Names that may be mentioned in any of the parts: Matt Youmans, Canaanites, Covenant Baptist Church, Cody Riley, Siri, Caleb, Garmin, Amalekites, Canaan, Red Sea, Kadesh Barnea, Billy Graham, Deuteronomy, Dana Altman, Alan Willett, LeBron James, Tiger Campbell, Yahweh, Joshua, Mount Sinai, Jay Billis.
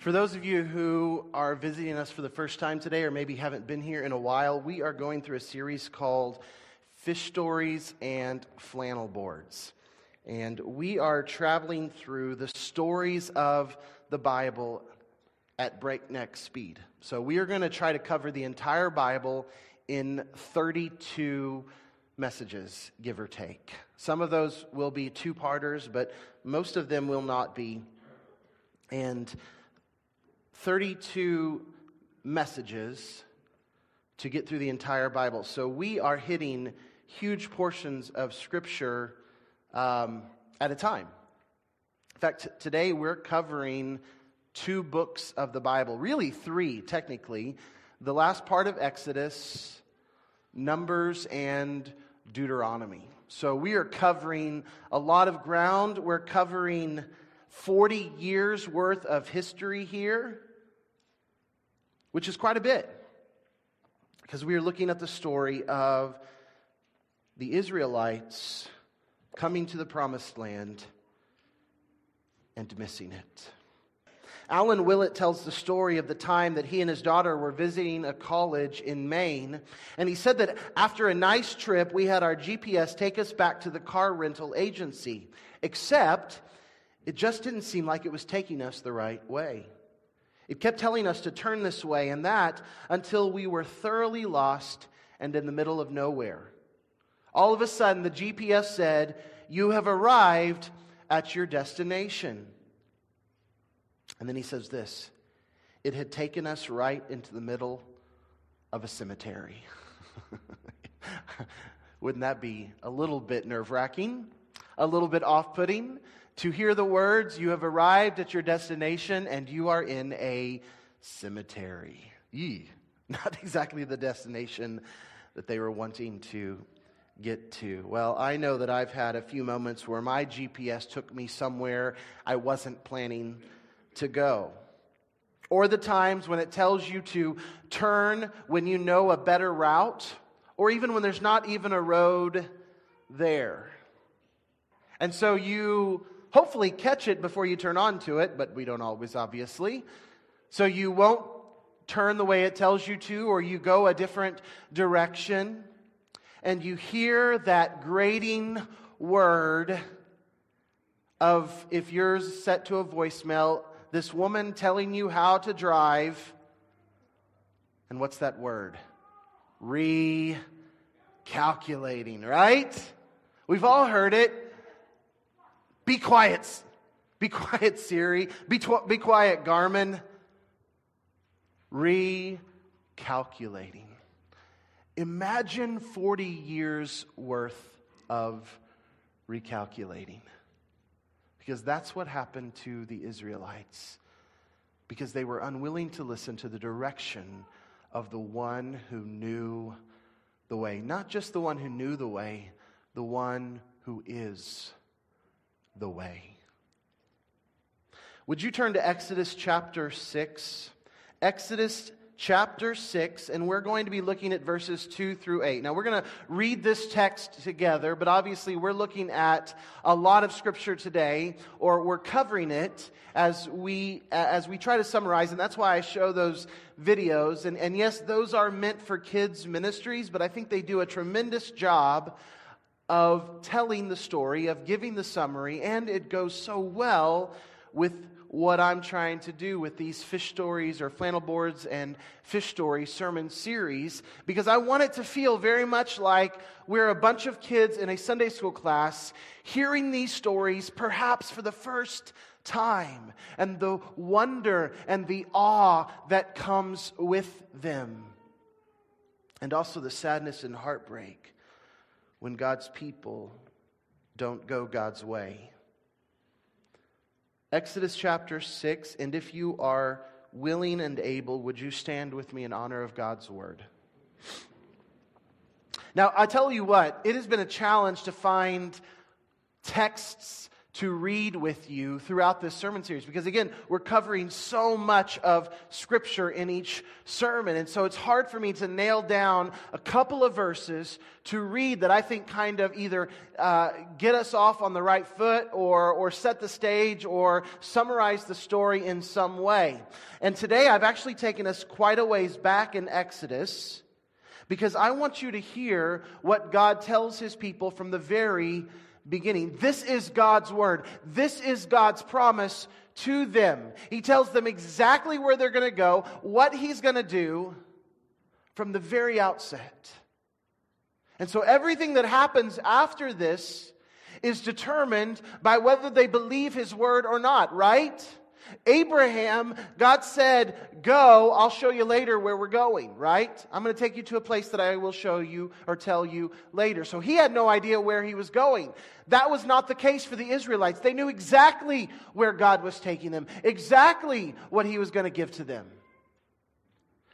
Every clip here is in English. For those of you who are visiting us for the first time today, or maybe haven't been here in a while, we are going through a series called Fish Stories and Flannel Boards. And we are traveling through the stories of the Bible at breakneck speed. So we are going to try to cover the entire Bible in 32 messages, give or take. Some of those will be two-parters, but most of them will not be. And 32 messages to get through the entire Bible. So we are hitting huge portions of Scripture at a time. In fact, today we're covering two books of the Bible, really three technically, the last part of Exodus, Numbers, and Deuteronomy. So we are covering a lot of ground. We're covering 40 years worth of history here, which is quite a bit, because we are looking at the story of the Israelites coming to the Promised Land and missing it. Alan Willett tells the story of the time that he and his daughter were visiting a college in Maine, and he said that after a nice trip, we had our GPS take us back to the car rental agency, except it just didn't seem like it was taking us the right way. It kept telling us to turn this way and that until we were thoroughly lost and in the middle of nowhere. All of a sudden, the GPS said, "You have arrived at your destination." And then he says this, "It had taken us right into the middle of a cemetery." Wouldn't that be a little bit nerve-wracking, a little bit off-putting? To hear the words, "You have arrived at your destination and you are in a cemetery." Yee. Not exactly the destination that they were wanting to get to. Well, I know that I've had a few moments where my GPS took me somewhere I wasn't planning to go. Or the times when it tells you to turn when you know a better route, or even when there's not even a road there. And so you hopefully catch it before you turn onto it, but we don't always, obviously. So you won't turn the way it tells you to, or you go a different direction, and you hear that grating word of, if yours set to a voicemail, this woman telling you how to drive, and what's that word? Recalculating, right? We've all heard it. Be quiet, Siri, be quiet, Garmin. Recalculating. Imagine 40 years worth of recalculating, because that's what happened to the Israelites, because they were unwilling to listen to the direction of the one who knew the way. Not just the one who knew the way, the one who is the way. Would you turn to Exodus chapter 6? Exodus chapter 6, and we're going to be looking at verses 2 through 8. Now, we're going to read this text together, but obviously we're looking at a lot of Scripture today, or we're covering it as we try to summarize, and that's why I show those videos. And yes, those are meant for kids' ministries, but I think they do a tremendous job of telling the story, of giving the summary, and it goes so well with what I'm trying to do with these fish stories or flannel boards and fish story sermon series, because I want it to feel very much like we're a bunch of kids in a Sunday school class hearing these stories perhaps for the first time, and the wonder and the awe that comes with them, and also the sadness and heartbreak when God's people don't go God's way. Exodus chapter 6, and if you are willing and able, would you stand with me in honor of God's word? Now, I tell you what, it has been a challenge to find texts to read with you throughout this sermon series. Because again, we're covering so much of Scripture in each sermon. And so it's hard for me to nail down a couple of verses to read that I think kind of either get us off on the right foot or set the stage or summarize the story in some way. And today I've actually taken us quite a ways back in Exodus, because I want you to hear what God tells His people from the very beginning. This is God's word. This is God's promise to them. He tells them exactly where they're going to go, what He's going to do from the very outset. And so everything that happens after this is determined by whether they believe His word or not, right? Abraham, God said, go, I'll show you later where we're going, right? I'm going to take you to a place that I will show you or tell you later. So he had no idea where he was going. That was not the case for the Israelites. They knew exactly where God was taking them, exactly what He was going to give to them.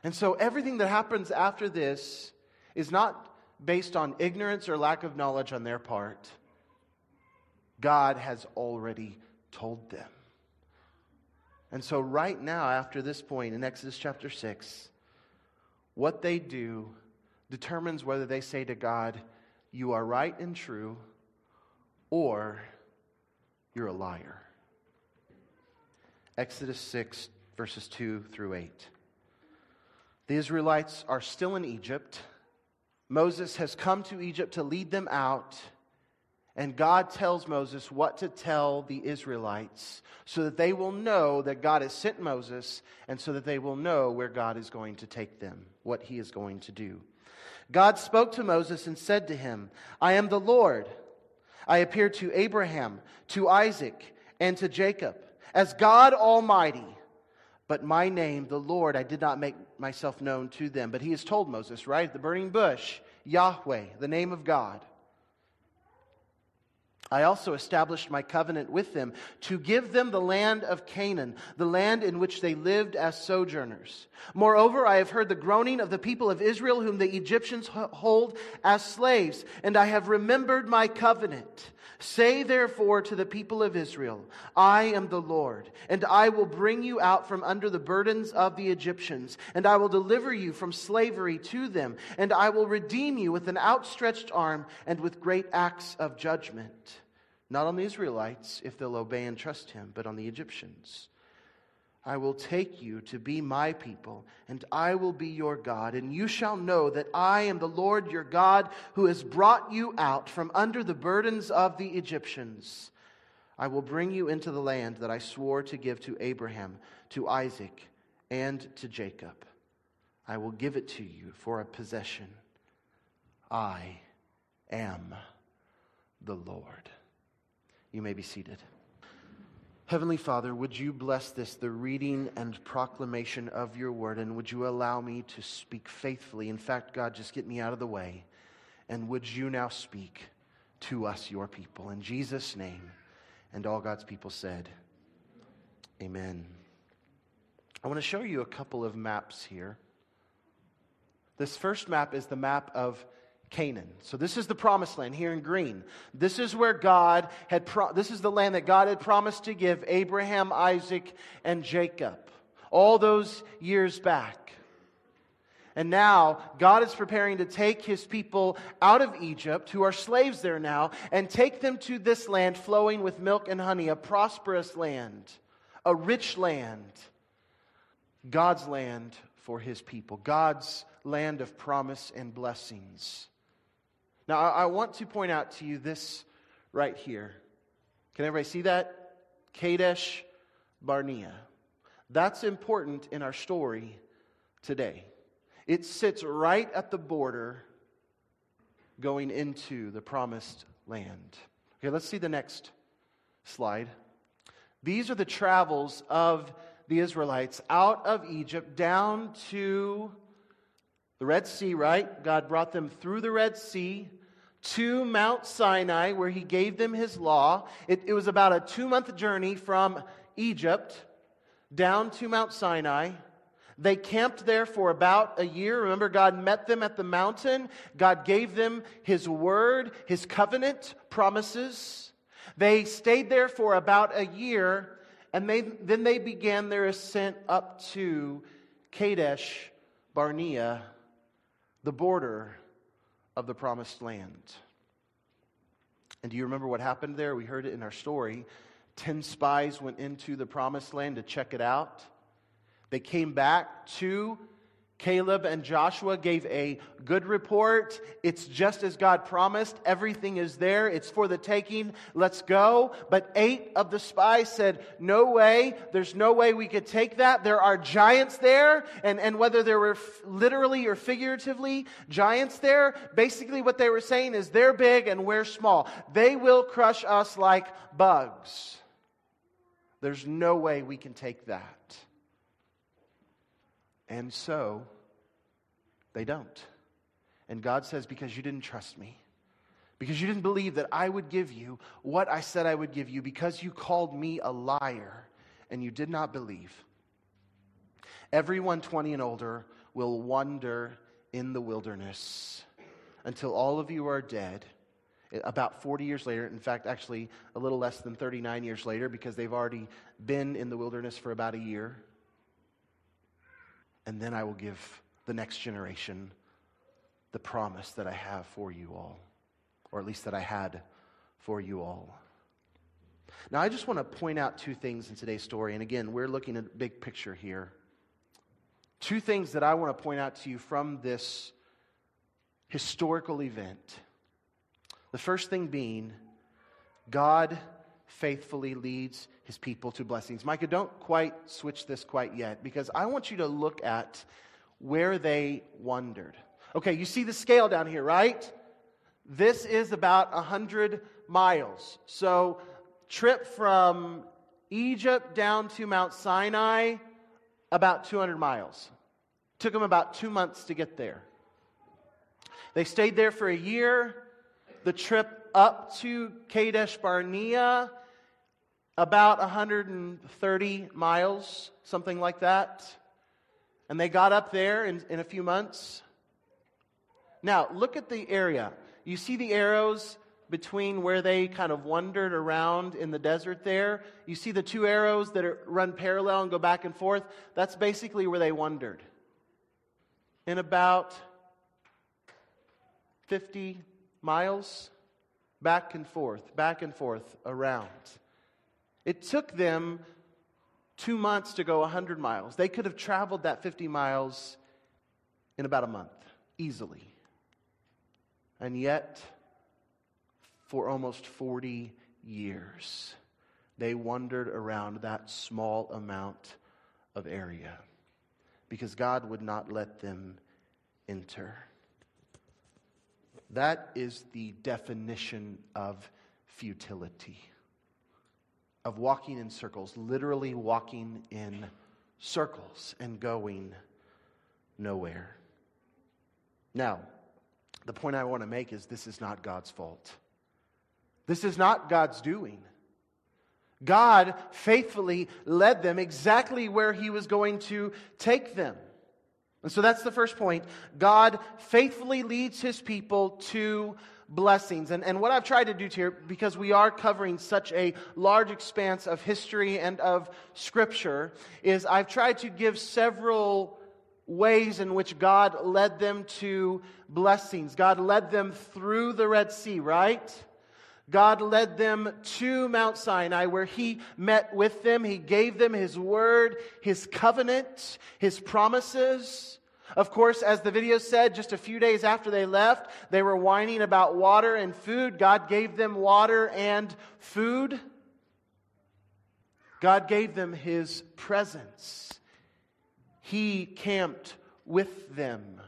And so everything that happens after this is not based on ignorance or lack of knowledge on their part. God has already told them. And so right now, after this point in Exodus chapter 6, what they do determines whether they say to God, you are right and true, or you're a liar. Exodus 6, verses 2 through 8. The Israelites are still in Egypt. Moses has come to Egypt to lead them out. And God tells Moses what to tell the Israelites so that they will know that God has sent Moses, and so that they will know where God is going to take them, what He is going to do. God spoke to Moses and said to him, I am the Lord. I appeared to Abraham, to Isaac, and to Jacob as God Almighty. But my name, the Lord, I did not make myself known to them. But He has told Moses, right, at the burning bush, Yahweh, the name of God. I also established my covenant with them to give them the land of Canaan, the land in which they lived as sojourners. Moreover, I have heard the groaning of the people of Israel, whom the Egyptians hold as slaves, and I have remembered my covenant. Say therefore to the people of Israel, I am the Lord, and I will bring you out from under the burdens of the Egyptians, and I will deliver you from slavery to them, and I will redeem you with an outstretched arm and with great acts of judgment. Not on the Israelites, if they'll obey and trust Him, but on the Egyptians. I will take you to be my people, and I will be your God, and you shall know that I am the Lord your God, who has brought you out from under the burdens of the Egyptians. I will bring you into the land that I swore to give to Abraham, to Isaac, and to Jacob. I will give it to you for a possession. I am the Lord. You may be seated. Heavenly Father, would you bless this, the reading and proclamation of your word, and would you allow me to speak faithfully? In fact, God, just get me out of the way, and would you now speak to us, your people, in Jesus' name? And all God's people said, amen. I want to show you a couple of maps here. This first map is the map of Canaan. So this is the promised land here in green. This is where God had this is the land that God had promised to give Abraham, Isaac, and Jacob all those years back. And now God is preparing to take His people out of Egypt, who are slaves there now, and take them to this land flowing with milk and honey, a prosperous land, a rich land, God's land for His people, God's land of promise and blessings. Now, I want to point out to you this right here. Can everybody see that? Kadesh Barnea. That's important in our story today. It sits right at the border going into the promised land. Okay, let's see the next slide. These are the travels of the Israelites out of Egypt down to the Red Sea, right? God brought them through the Red Sea to Mount Sinai, where He gave them His law. It was about a 2-month journey from Egypt down to Mount Sinai. They camped there for about a year. Remember, God met them at the mountain. God gave them His word, His covenant promises. They stayed there for about a year, and then they began their ascent up to Kadesh Barnea, the border of the Promised Land. And do you remember what happened there? We heard it in our story. 10 spies went into the Promised Land to check it out. They came back to Caleb and Joshua, gave a good report. It's just as God promised. Everything is there. It's for the taking. Let's go. But 8 of the spies said, no way. There's no way we could take that. There are giants there. And whether there were literally or figuratively giants there, basically what they were saying is they're big and we're small. They will crush us like bugs. There's no way we can take that. And so, they don't. And God says, because you didn't trust me, because you didn't believe that I would give you what I said I would give you, because you called me a liar and you did not believe, everyone 20 and older will wander in the wilderness until all of you are dead. About 40 years later, in fact, actually a little less than 39 years later, because they've already been in the wilderness for about a year. And then I will give the next generation the promise that I have for you all, or at least that I had for you all. Now, I just want to point out 2 things in today's story. And again, we're looking at a big picture here. 2 things that I want to point out to you from this historical event. The first thing being, God faithfully leads his people to blessings. Micah, don't quite switch this quite yet, because I want you to look at where they wandered. Okay, you see the scale down here, right? This is about 100 miles. So, trip from Egypt down to Mount Sinai, about 200 miles. Took them about 2 months to get there. They stayed there for a year. The trip up to Kadesh Barnea, about 130 miles, something like that. And they got up there in a few months. Now, look at the area. You see the arrows between where they kind of wandered around in the desert there? You see the 2 arrows that run parallel and go back and forth? That's basically where they wandered. In about 50 miles. Back and forth, around. It took them 2 months to go 100 miles. They could have traveled that 50 miles in about a month, easily. And yet, for almost 40 years, they wandered around that small amount of area because God would not let them enter. That is the definition of futility, of walking in circles, literally walking in circles and going nowhere. Now, the point I want to make is this is not God's fault. This is not God's doing. God faithfully led them exactly where he was going to take them. And so that's the first point. God faithfully leads his people to blessings. And what I've tried to do here, because we are covering such a large expanse of history and of Scripture, is I've tried to give several ways in which God led them to blessings. God led them through the Red Sea, right? God led them to Mount Sinai, where he met with them. He gave them his word, his covenant, his promises. Of course, as the video said, just a few days after they left, they were whining about water and food. God gave them water and food. God gave them his presence. He camped with them.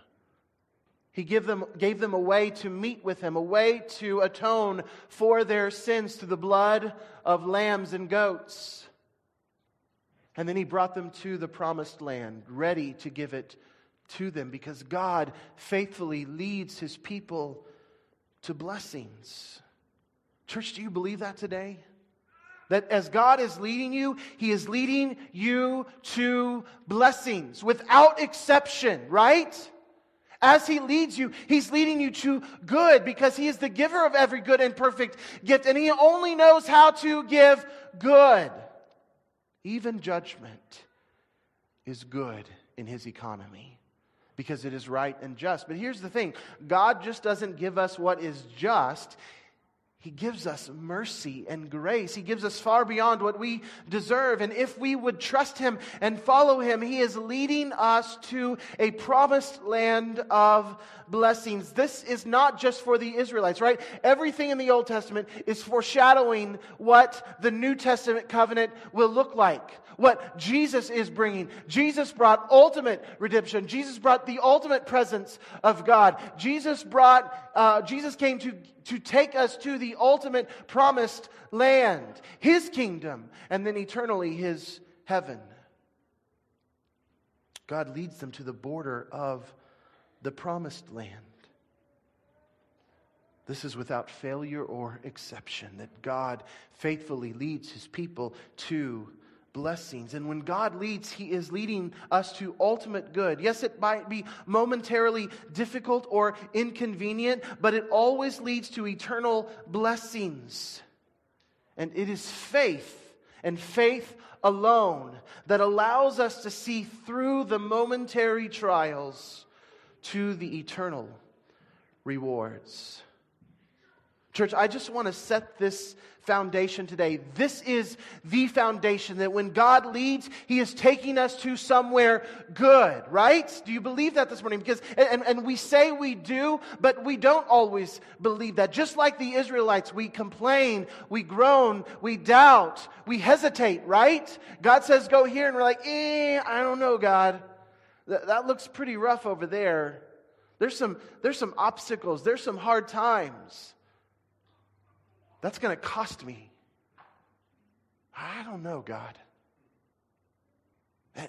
He gave them a way to meet with him, a way to atone for their sins through the blood of lambs and goats. And then he brought them to the Promised Land, ready to give it to them, because God faithfully leads his people to blessings. Church, do you believe that today? That as God is leading you, he is leading you to blessings without exception, right? As He leads you, He's leading you to good because He is the giver of every good and perfect gift, and He only knows how to give good. Even judgment is good in His economy because it is right and just. But here's the thing. God just doesn't give us what is just. He gives us mercy and grace. He gives us far beyond what we deserve. And if we would trust Him and follow Him, He is leading us to a promised land of blessings. This is not just for the Israelites, right? Everything in the Old Testament is foreshadowing what the New Testament covenant will look like, what Jesus is bringing. Jesus brought ultimate redemption. Jesus brought the ultimate presence of God. Jesus came to take us to the ultimate promised land, His kingdom, and then eternally His heaven. God leads them to the border of the promised land. This is without failure or exception, that God faithfully leads His people to blessings. And when God leads, He is leading us to ultimate good. Yes, it might be momentarily difficult or inconvenient, but it always leads to eternal blessings. And it is faith and faith alone that allows us to see through the momentary trials to the eternal rewards. Church, I just want to set this foundation today. This is the foundation that when God leads, He is taking us to somewhere good, right? Do you believe that this morning? Because and we say we do, but we don't always believe that. Just like the Israelites, we complain, we groan, we doubt, we hesitate, right? God says, go here, and we're like, I don't know, God. That looks pretty rough over there. There's some obstacles. There's some hard times. That's going to cost me. I don't know, God.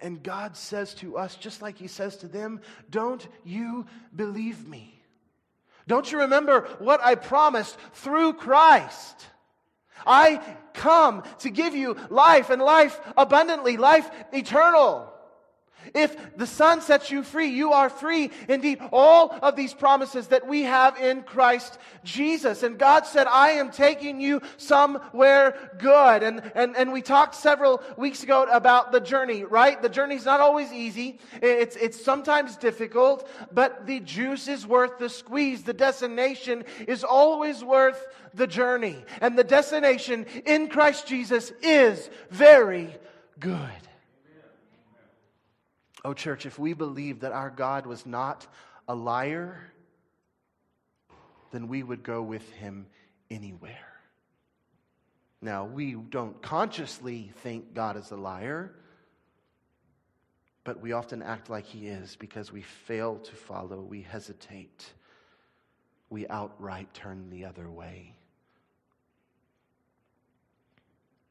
And God says to us, just like He says to them, don't you believe me? Don't you remember what I promised through Christ? I come to give you life and life abundantly, life eternal. If the Son sets you free, you are free indeed. All of these promises that we have in Christ Jesus. And God said, I am taking you somewhere good. And we talked several weeks ago about the journey, right? The journey's not always easy. It's sometimes difficult, but the juice is worth the squeeze. The destination is always worth the journey. And the destination in Christ Jesus is very good. Oh, church, if we believe that our God was not a liar, then we would go with Him anywhere. Now, we don't consciously think God is a liar, but we often act like He is because we fail to follow, we hesitate, we outright turn the other way.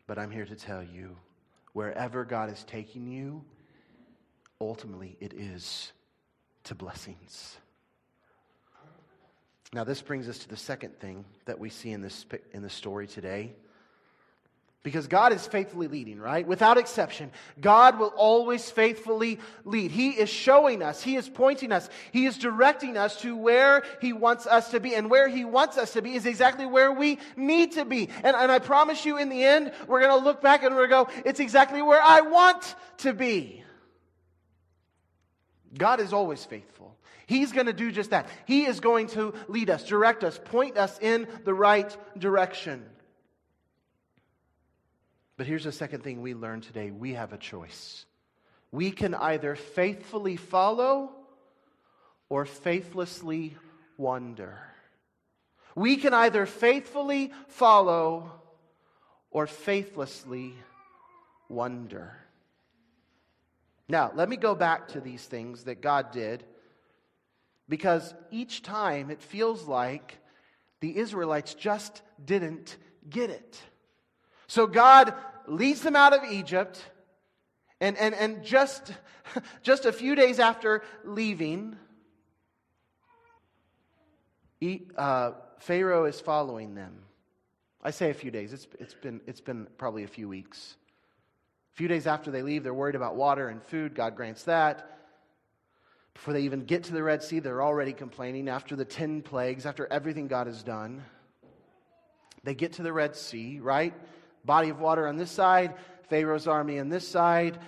But I'm here to tell you, wherever God is taking you, ultimately, it is to blessings. Now, this brings us to the second thing that we see in this story today. Because God is faithfully leading, right? Without exception, God will always faithfully lead. He is showing us. He is pointing us. He is directing us to where He wants us to be. And where He wants us to be is exactly where we need to be. And I promise you, in the end, we're going to look back and we're going to go, it's exactly where I want to be. God is always faithful. He's going to do just that. He is going to lead us, direct us, point us in the right direction. But here's the second thing we learned today. We have a choice. We can either faithfully follow or faithlessly wander. We can either faithfully follow or faithlessly wander. Now, let me go back to these things that God did, because each time it feels like the Israelites just didn't get it. So God leads them out of Egypt, and just a few days after leaving, Pharaoh is following them. I say a few days. It's been probably a few weeks. A few days after they leave, they're worried about water and food. God grants that. Before they even get to the Red Sea, they're already complaining. After the 10 plagues, after everything God has done, they get to the Red Sea, right? Body of water on this side, Pharaoh's army on this side.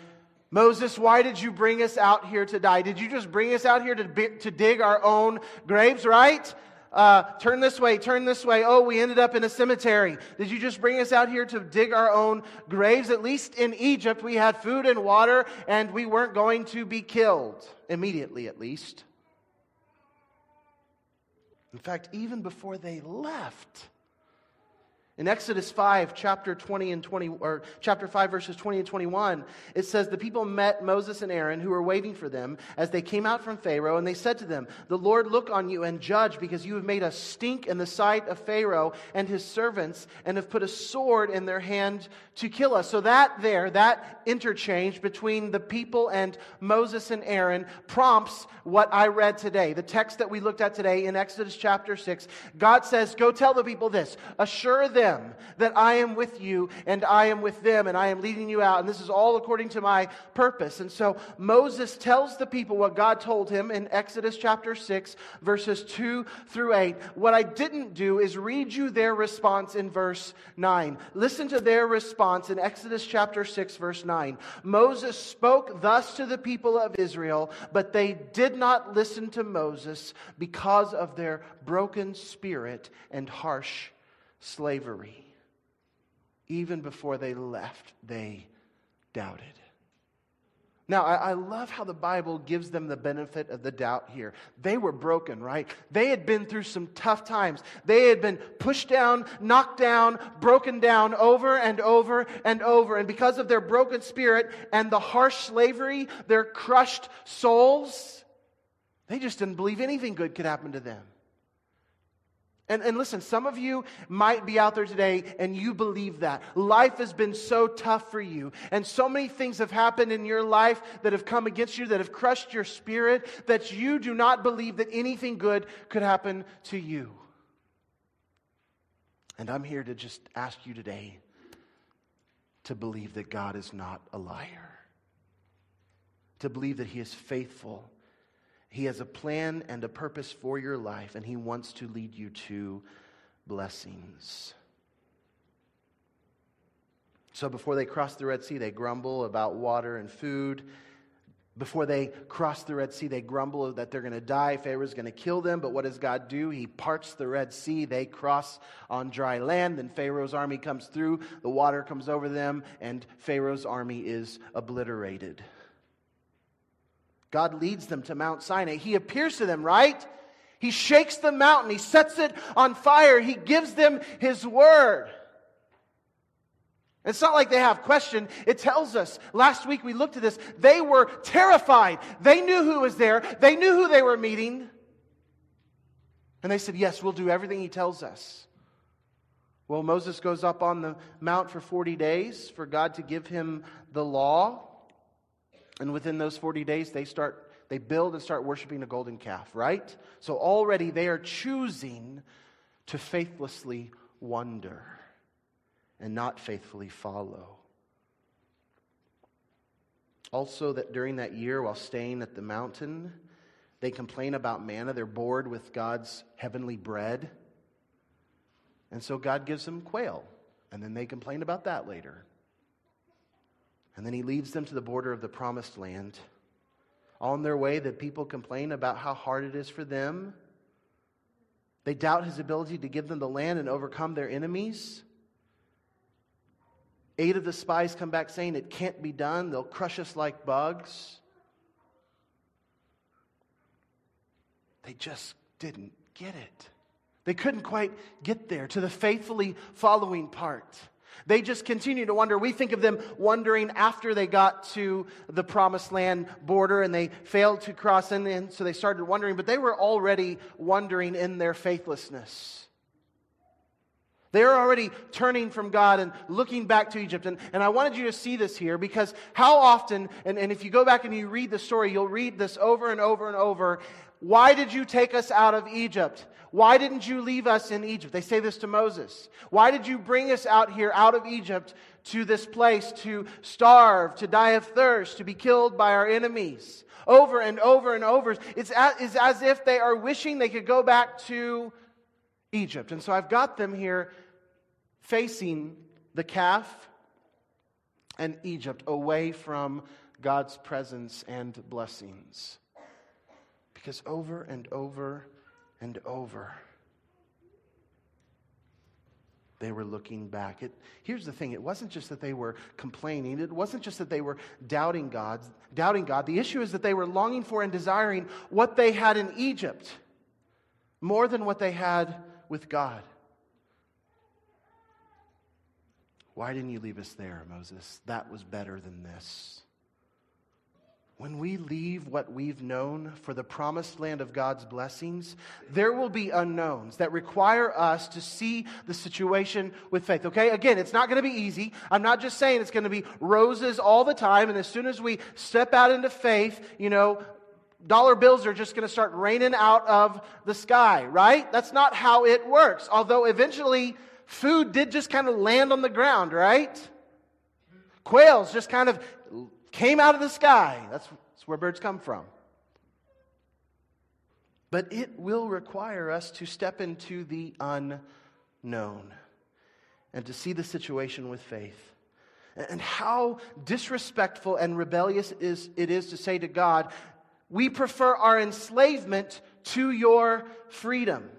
Moses, why did you bring us out here to die? Did you just bring us out here to dig our own graves, right? Turn this way, turn this way. Oh, we ended up in a cemetery. Did you just bring us out here to dig our own graves? At least in Egypt, we had food and water, and we weren't going to be killed immediately, at least. In fact, even before they left, in Exodus 5, chapter 5, verses 20 and 21, it says, the people met Moses and Aaron, who were waiting for them, as they came out from Pharaoh, and they said to them, the Lord look on you and judge, because you have made us stink in the sight of Pharaoh and his servants, and have put a sword in their hand to kill us. So that interchange between the people and Moses and Aaron prompts what I read today. The text that we looked at today in Exodus chapter 6, God says, go tell the people this, assure them that I am with you and I am with them and I am leading you out, and this is all according to my purpose. And so Moses tells the people what God told him in Exodus chapter 6 verses 2 through 8. What I didn't do is read you their response in verse 9. Listen to their response in Exodus chapter 6 verse 9. Moses spoke thus to the people of Israel, but they did not listen to Moses because of their broken spirit and harsh slavery. Even before they left, they doubted. Now, I love how the Bible gives them the benefit of the doubt here. They were broken, right? They had been through some tough times. They had been pushed down, knocked down, broken down over and over and over. And because of their broken spirit and the harsh slavery, their crushed souls, they just didn't believe anything good could happen to them. And listen, some of you might be out there today and you believe that. Life has been so tough for you. And so many things have happened in your life that have come against you, that have crushed your spirit, that you do not believe that anything good could happen to you. And I'm here to just ask you today to believe that God is not a liar. To believe that He is faithful. He has a plan and a purpose for your life, and He wants to lead you to blessings. So before they cross the Red Sea, they grumble about water and food. Before they cross the Red Sea, they grumble that they're going to die. Pharaoh's going to kill them. But what does God do? He parts the Red Sea. They cross on dry land. Then Pharaoh's army comes through. The water comes over them, and Pharaoh's army is obliterated. God leads them to Mount Sinai. He appears to them, right? He shakes the mountain. He sets it on fire. He gives them His word. It's not like they have question. It tells us. Last week we looked at this. They were terrified. They knew who was there. They knew who they were meeting. And they said, yes, we'll do everything He tells us. Well, Moses goes up on the mount for 40 days for God to give him the law. And within those 40 days, they build and start worshiping a golden calf, right? So already they are choosing to faithlessly wander and not faithfully follow. Also, that during that year, while staying at the mountain, they complain about manna. They're bored with God's heavenly bread. And so God gives them quail. And then they complain about that later. And then He leads them to the border of the promised land. On their way, the people complain about how hard it is for them. They doubt His ability to give them the land and overcome their enemies. 8 of the spies come back saying, it can't be done. They'll crush us like bugs. They just didn't get it. They couldn't quite get there to the faithfully following part. They just continue to wonder. We think of them wondering after they got to the promised land border and they failed to cross in, and so they started wondering, but they were already wondering in their faithlessness. They were already turning from God and looking back to Egypt. And I wanted you to see this here, because how often, and if you go back and you read the story, you'll read this over and over and over. Why did you take us out of Egypt? Why didn't you leave us in Egypt? They say this to Moses. Why did you bring us out here out of Egypt to this place to starve, to die of thirst, to be killed by our enemies. Over and over and over. It's as if they are wishing they could go back to Egypt. And so I've got them here facing the calf and Egypt, away from God's presence and blessings. Because over and over and over, they were looking back. Here's the thing. It wasn't just that they were complaining. It wasn't just that they were doubting God. The issue is that they were longing for and desiring what they had in Egypt more than what they had with God. Why didn't you leave us there, Moses? That was better than this. When we leave what we've known for the promised land of God's blessings, there will be unknowns that require us to see the situation with faith, okay? Again, it's not going to be easy. I'm not just saying it's going to be roses all the time, and as soon as we step out into faith, dollar bills are just going to start raining out of the sky, right? That's not how it works, although eventually food did just kind of land on the ground, right? Quails just kind of came out of the sky. That's where birds come from. But it will require us to step into the unknown and to see the situation with faith. And how disrespectful and rebellious it is to say to God, we prefer our enslavement to your freedom.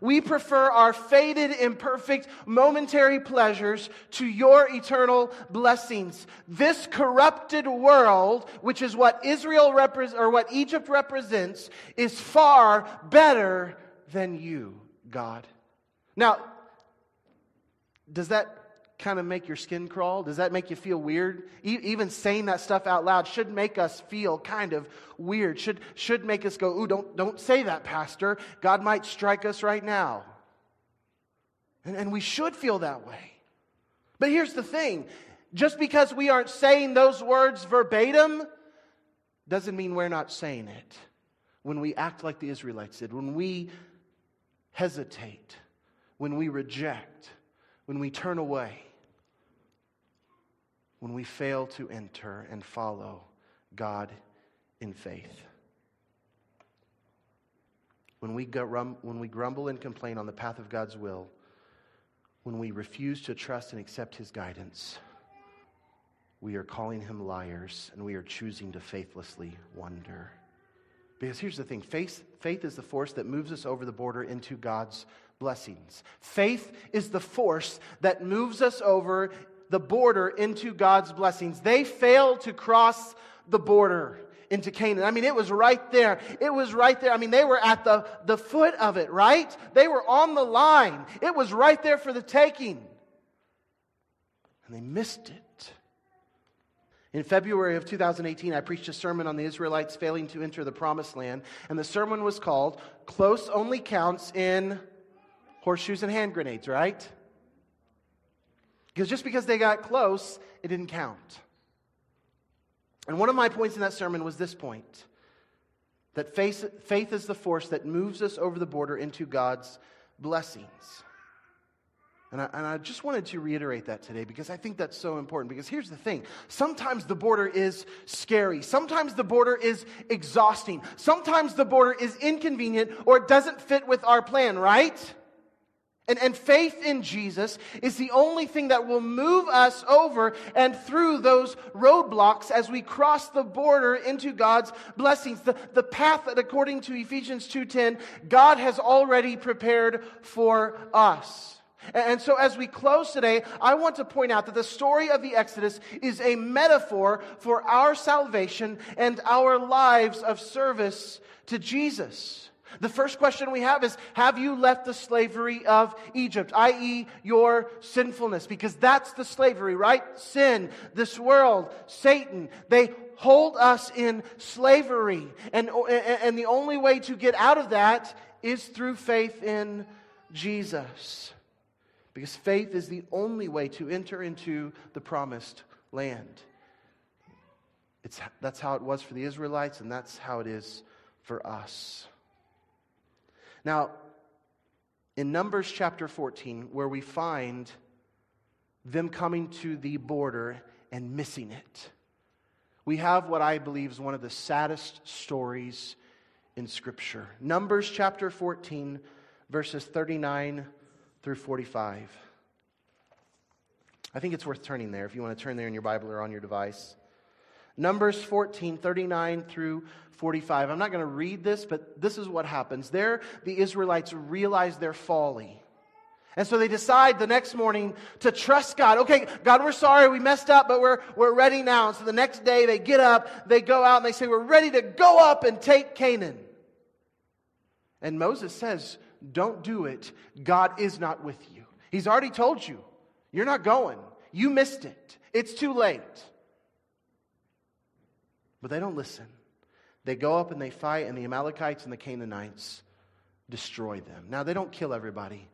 We prefer our faded, imperfect, momentary pleasures to your eternal blessings. This corrupted world, which is what what Egypt represents, is far better than you, God. Now, does that kind of make your skin crawl? Does that make you feel weird? Even saying that stuff out loud should make us feel kind of weird. Should make us go, ooh, don't say that, Pastor. God might strike us right now. And we should feel that way. But here's the thing. Just because we aren't saying those words verbatim doesn't mean we're not saying it. When we act like the Israelites did, when we hesitate, when we reject, when we turn away, when we fail to enter and follow God in faith. When we grumble and complain on the path of God's will, when we refuse to trust and accept His guidance, we are calling Him liars and we are choosing to faithlessly wander. Because here's the thing, faith is the force that moves us over the border into God's blessings. Faith is the force that moves us over the border into God's blessings. They failed to cross the border into Canaan. I mean, it was right there. I mean, they were at the foot of it, right? They were on the line. It was right there for the taking. And they missed it. In February of 2018, I preached a sermon on the Israelites failing to enter the Promised Land, and the sermon was called Close Only Counts in Horseshoes and Hand Grenades, right? Because just because they got close, it didn't count. And one of my points in that sermon was this point, that faith is the force that moves us over the border into God's blessings. And I just wanted to reiterate that today because I think that's so important. Because here's the thing. Sometimes the border is scary. Sometimes the border is exhausting. Sometimes the border is inconvenient or it doesn't fit with our plan, right? And faith in Jesus is the only thing that will move us over and through those roadblocks as we cross the border into God's blessings. The path that, according to Ephesians 2:10, God has already prepared for us. And so as we close today, I want to point out that the story of the Exodus is a metaphor for our salvation and our lives of service to Jesus. The first question we have is, have you left the slavery of Egypt, i.e. your sinfulness? Because that's the slavery, right? Sin, this world, Satan, they hold us in slavery. And the only way to get out of that is through faith in Jesus. Because faith is the only way to enter into the promised land. That's how it was for the Israelites, and that's how it is for us. Now, in Numbers chapter 14, where we find them coming to the border and missing it. We have what I believe is one of the saddest stories in Scripture. Numbers chapter 14, verses 39 through 45. I think it's worth turning there if you want to turn there in your Bible or on your device. Numbers 14, 39 through 45. I'm not going to read this, but this is what happens. There, the Israelites realize their folly. And so they decide the next morning to trust God. Okay, God, we're sorry, we messed up, but we're ready now. And so the next day they get up, they go out, and they say, we're ready to go up and take Canaan. And Moses says, don't do it. God is not with you. He's already told you. You're not going. You missed it. It's too late. But they don't listen. They go up and they fight, and the Amalekites and the Canaanites destroy them. Now, they don't kill everybody,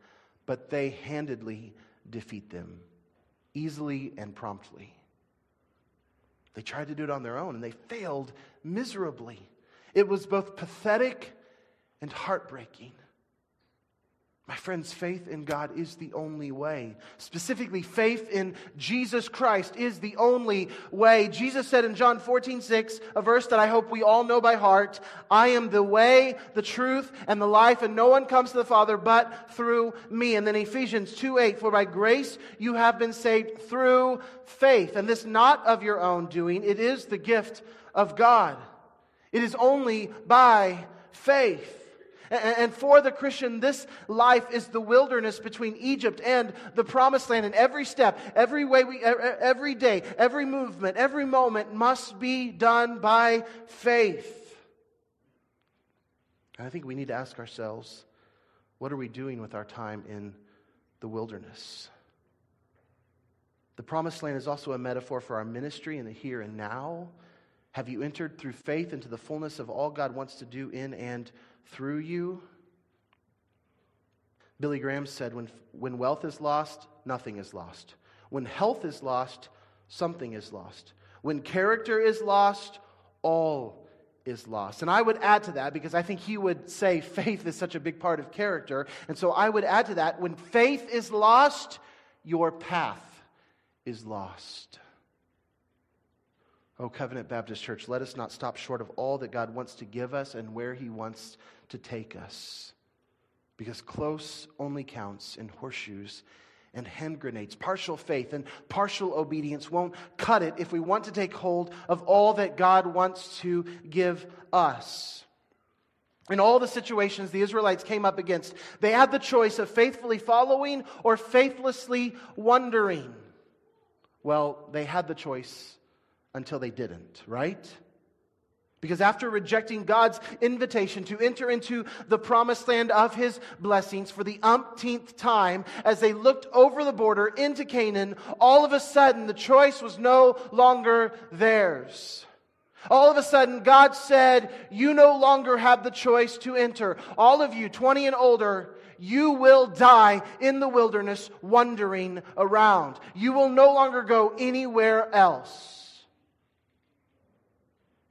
but they handedly defeat them, easily and promptly. They tried to do it on their own, and they failed miserably. It was both pathetic and heartbreaking. My friends, faith in God is the only way. Specifically, faith in Jesus Christ is the only way. Jesus said in John 14:6, a verse that I hope we all know by heart, I am the way, the truth, and the life, and no one comes to the Father but through me. And then Ephesians 2:8, for by grace you have been saved through faith. And this not of your own doing, it is the gift of God. It is only by faith. And for the Christian, this life is the wilderness between Egypt and the Promised Land. And every step, every way, every day, every movement, every moment must be done by faith. And I think we need to ask ourselves, what are we doing with our time in the wilderness? The Promised Land is also a metaphor for our ministry in the here and now. Have you entered through faith into the fullness of all God wants to do in and through you? Billy Graham said, when wealth is lost, nothing is lost. When health is lost, something is lost. When character is lost, all is lost. And I would add to that, because I think he would say faith is such a big part of character. And so I would add to that, when faith is lost, your path is lost. Oh, Covenant Baptist Church, let us not stop short of all that God wants to give us and where He wants to take us. Because close only counts, and horseshoes and hand grenades, partial faith and partial obedience won't cut it if we want to take hold of all that God wants to give us. In all the situations the Israelites came up against, they had the choice of faithfully following or faithlessly wandering. Well, they had the choice until they didn't, right? Because after rejecting God's invitation to enter into the promised land of His blessings for the umpteenth time, as they looked over the border into Canaan, all of a sudden the choice was no longer theirs. All of a sudden God said, you no longer have the choice to enter. All of you, 20 and older, you will die in the wilderness wandering around. You will no longer go anywhere else.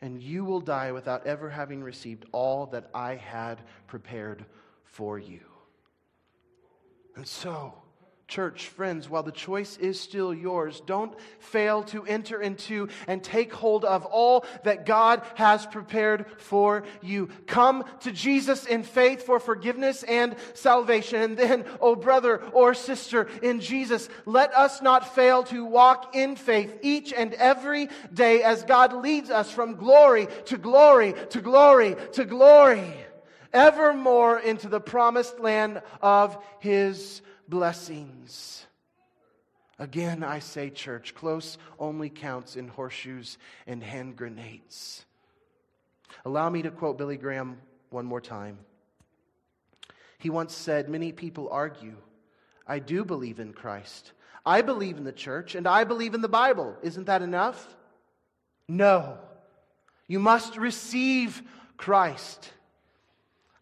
And you will die without ever having received all that I had prepared for you. And so, church, friends, while the choice is still yours, don't fail to enter into and take hold of all that God has prepared for you. Come to Jesus in faith for forgiveness and salvation. And then, oh brother or sister in Jesus, let us not fail to walk in faith each and every day as God leads us from glory to glory to glory to glory, evermore into the promised land of His blessings. Again, I say, church, close only counts in horseshoes and hand grenades. Allow me to quote Billy Graham one more time. He once said, many people argue, I do believe in Christ. I believe in the church, and I believe in the Bible. Isn't that enough? No. You must receive Christ.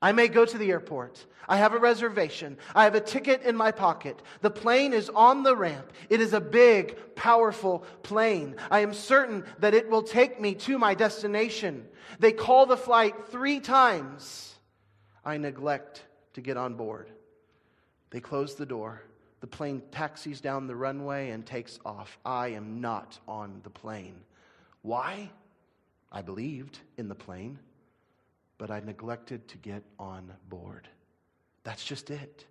I may go to the airport. I have a reservation. I have a ticket in my pocket. The plane is on the ramp. It is a big, powerful plane. I am certain that it will take me to my destination. They call the flight 3 times. I neglect to get on board. They close the door. The plane taxis down the runway and takes off. I am not on the plane. Why? I believed in the plane, but I neglected to get on board. That's just it.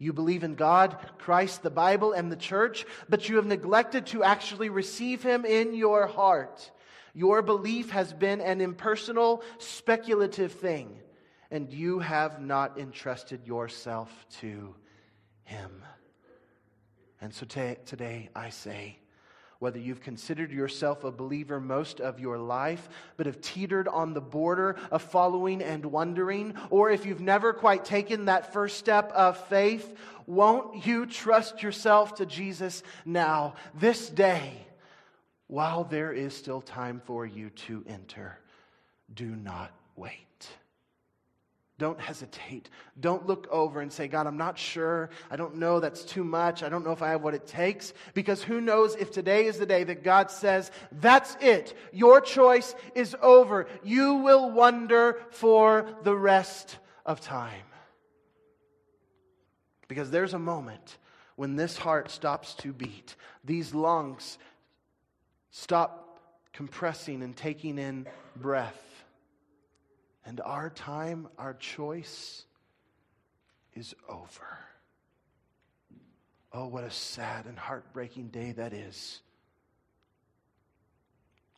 You believe in God, Christ, the Bible, and the church, but you have neglected to actually receive Him in your heart. Your belief has been an impersonal, speculative thing, and you have not entrusted yourself to Him. And so today I say, whether you've considered yourself a believer most of your life, but have teetered on the border of following and wondering, or if you've never quite taken that first step of faith, won't you trust yourself to Jesus now, this day, while there is still time for you to enter? Do not wait. Don't hesitate. Don't look over and say, God, I'm not sure. I don't know. That's too much. I don't know if I have what it takes. Because who knows if today is the day that God says, that's it. Your choice is over. You will wonder for the rest of time. Because there's a moment when this heart stops to beat. These lungs stop compressing and taking in breath. And our time, our choice is over. Oh, what a sad and heartbreaking day that is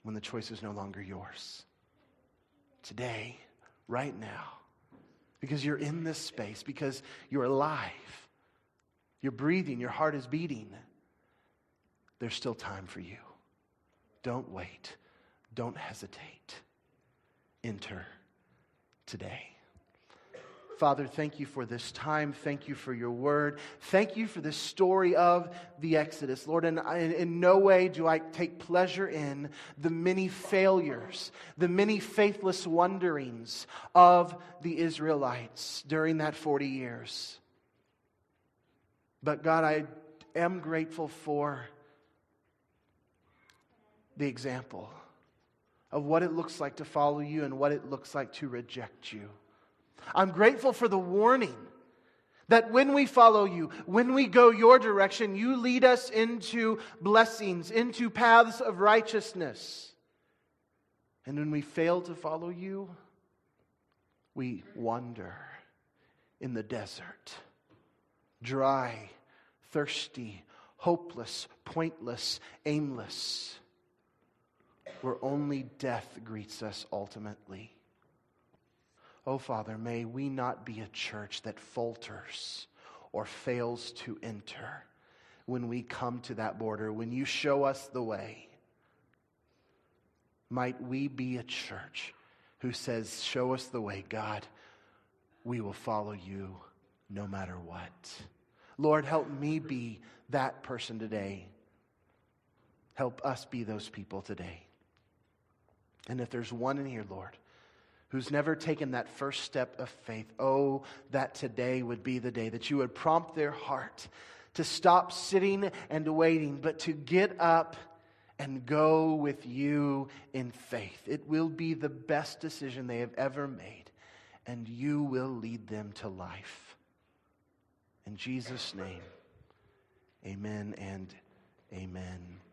when the choice is no longer yours. Today, right now, because you're in this space, because you're alive, you're breathing, your heart is beating, there's still time for you. Don't wait. Don't hesitate. Enter today. Father, thank you for this time. Thank you for your word. Thank you for this story of the Exodus. Lord, and in no way do I take pleasure in the many failures, the many faithless wanderings of the Israelites during that 40 years. But God, I am grateful for the example of what it looks like to follow you and what it looks like to reject you. I'm grateful for the warning that when we follow you, when we go your direction, you lead us into blessings, into paths of righteousness. And when we fail to follow you, we wander in the desert, dry, thirsty, hopeless, pointless, aimless, where only death greets us ultimately. Oh, Father, may we not be a church that falters or fails to enter when we come to that border, when you show us the way. Might we be a church who says, show us the way, God, we will follow you no matter what. Lord, help me be that person today. Help us be those people today. And if there's one in here, Lord, who's never taken that first step of faith, oh, that today would be the day that you would prompt their heart to stop sitting and waiting, but to get up and go with you in faith. It will be the best decision they have ever made, and you will lead them to life. In Jesus' name, amen and amen.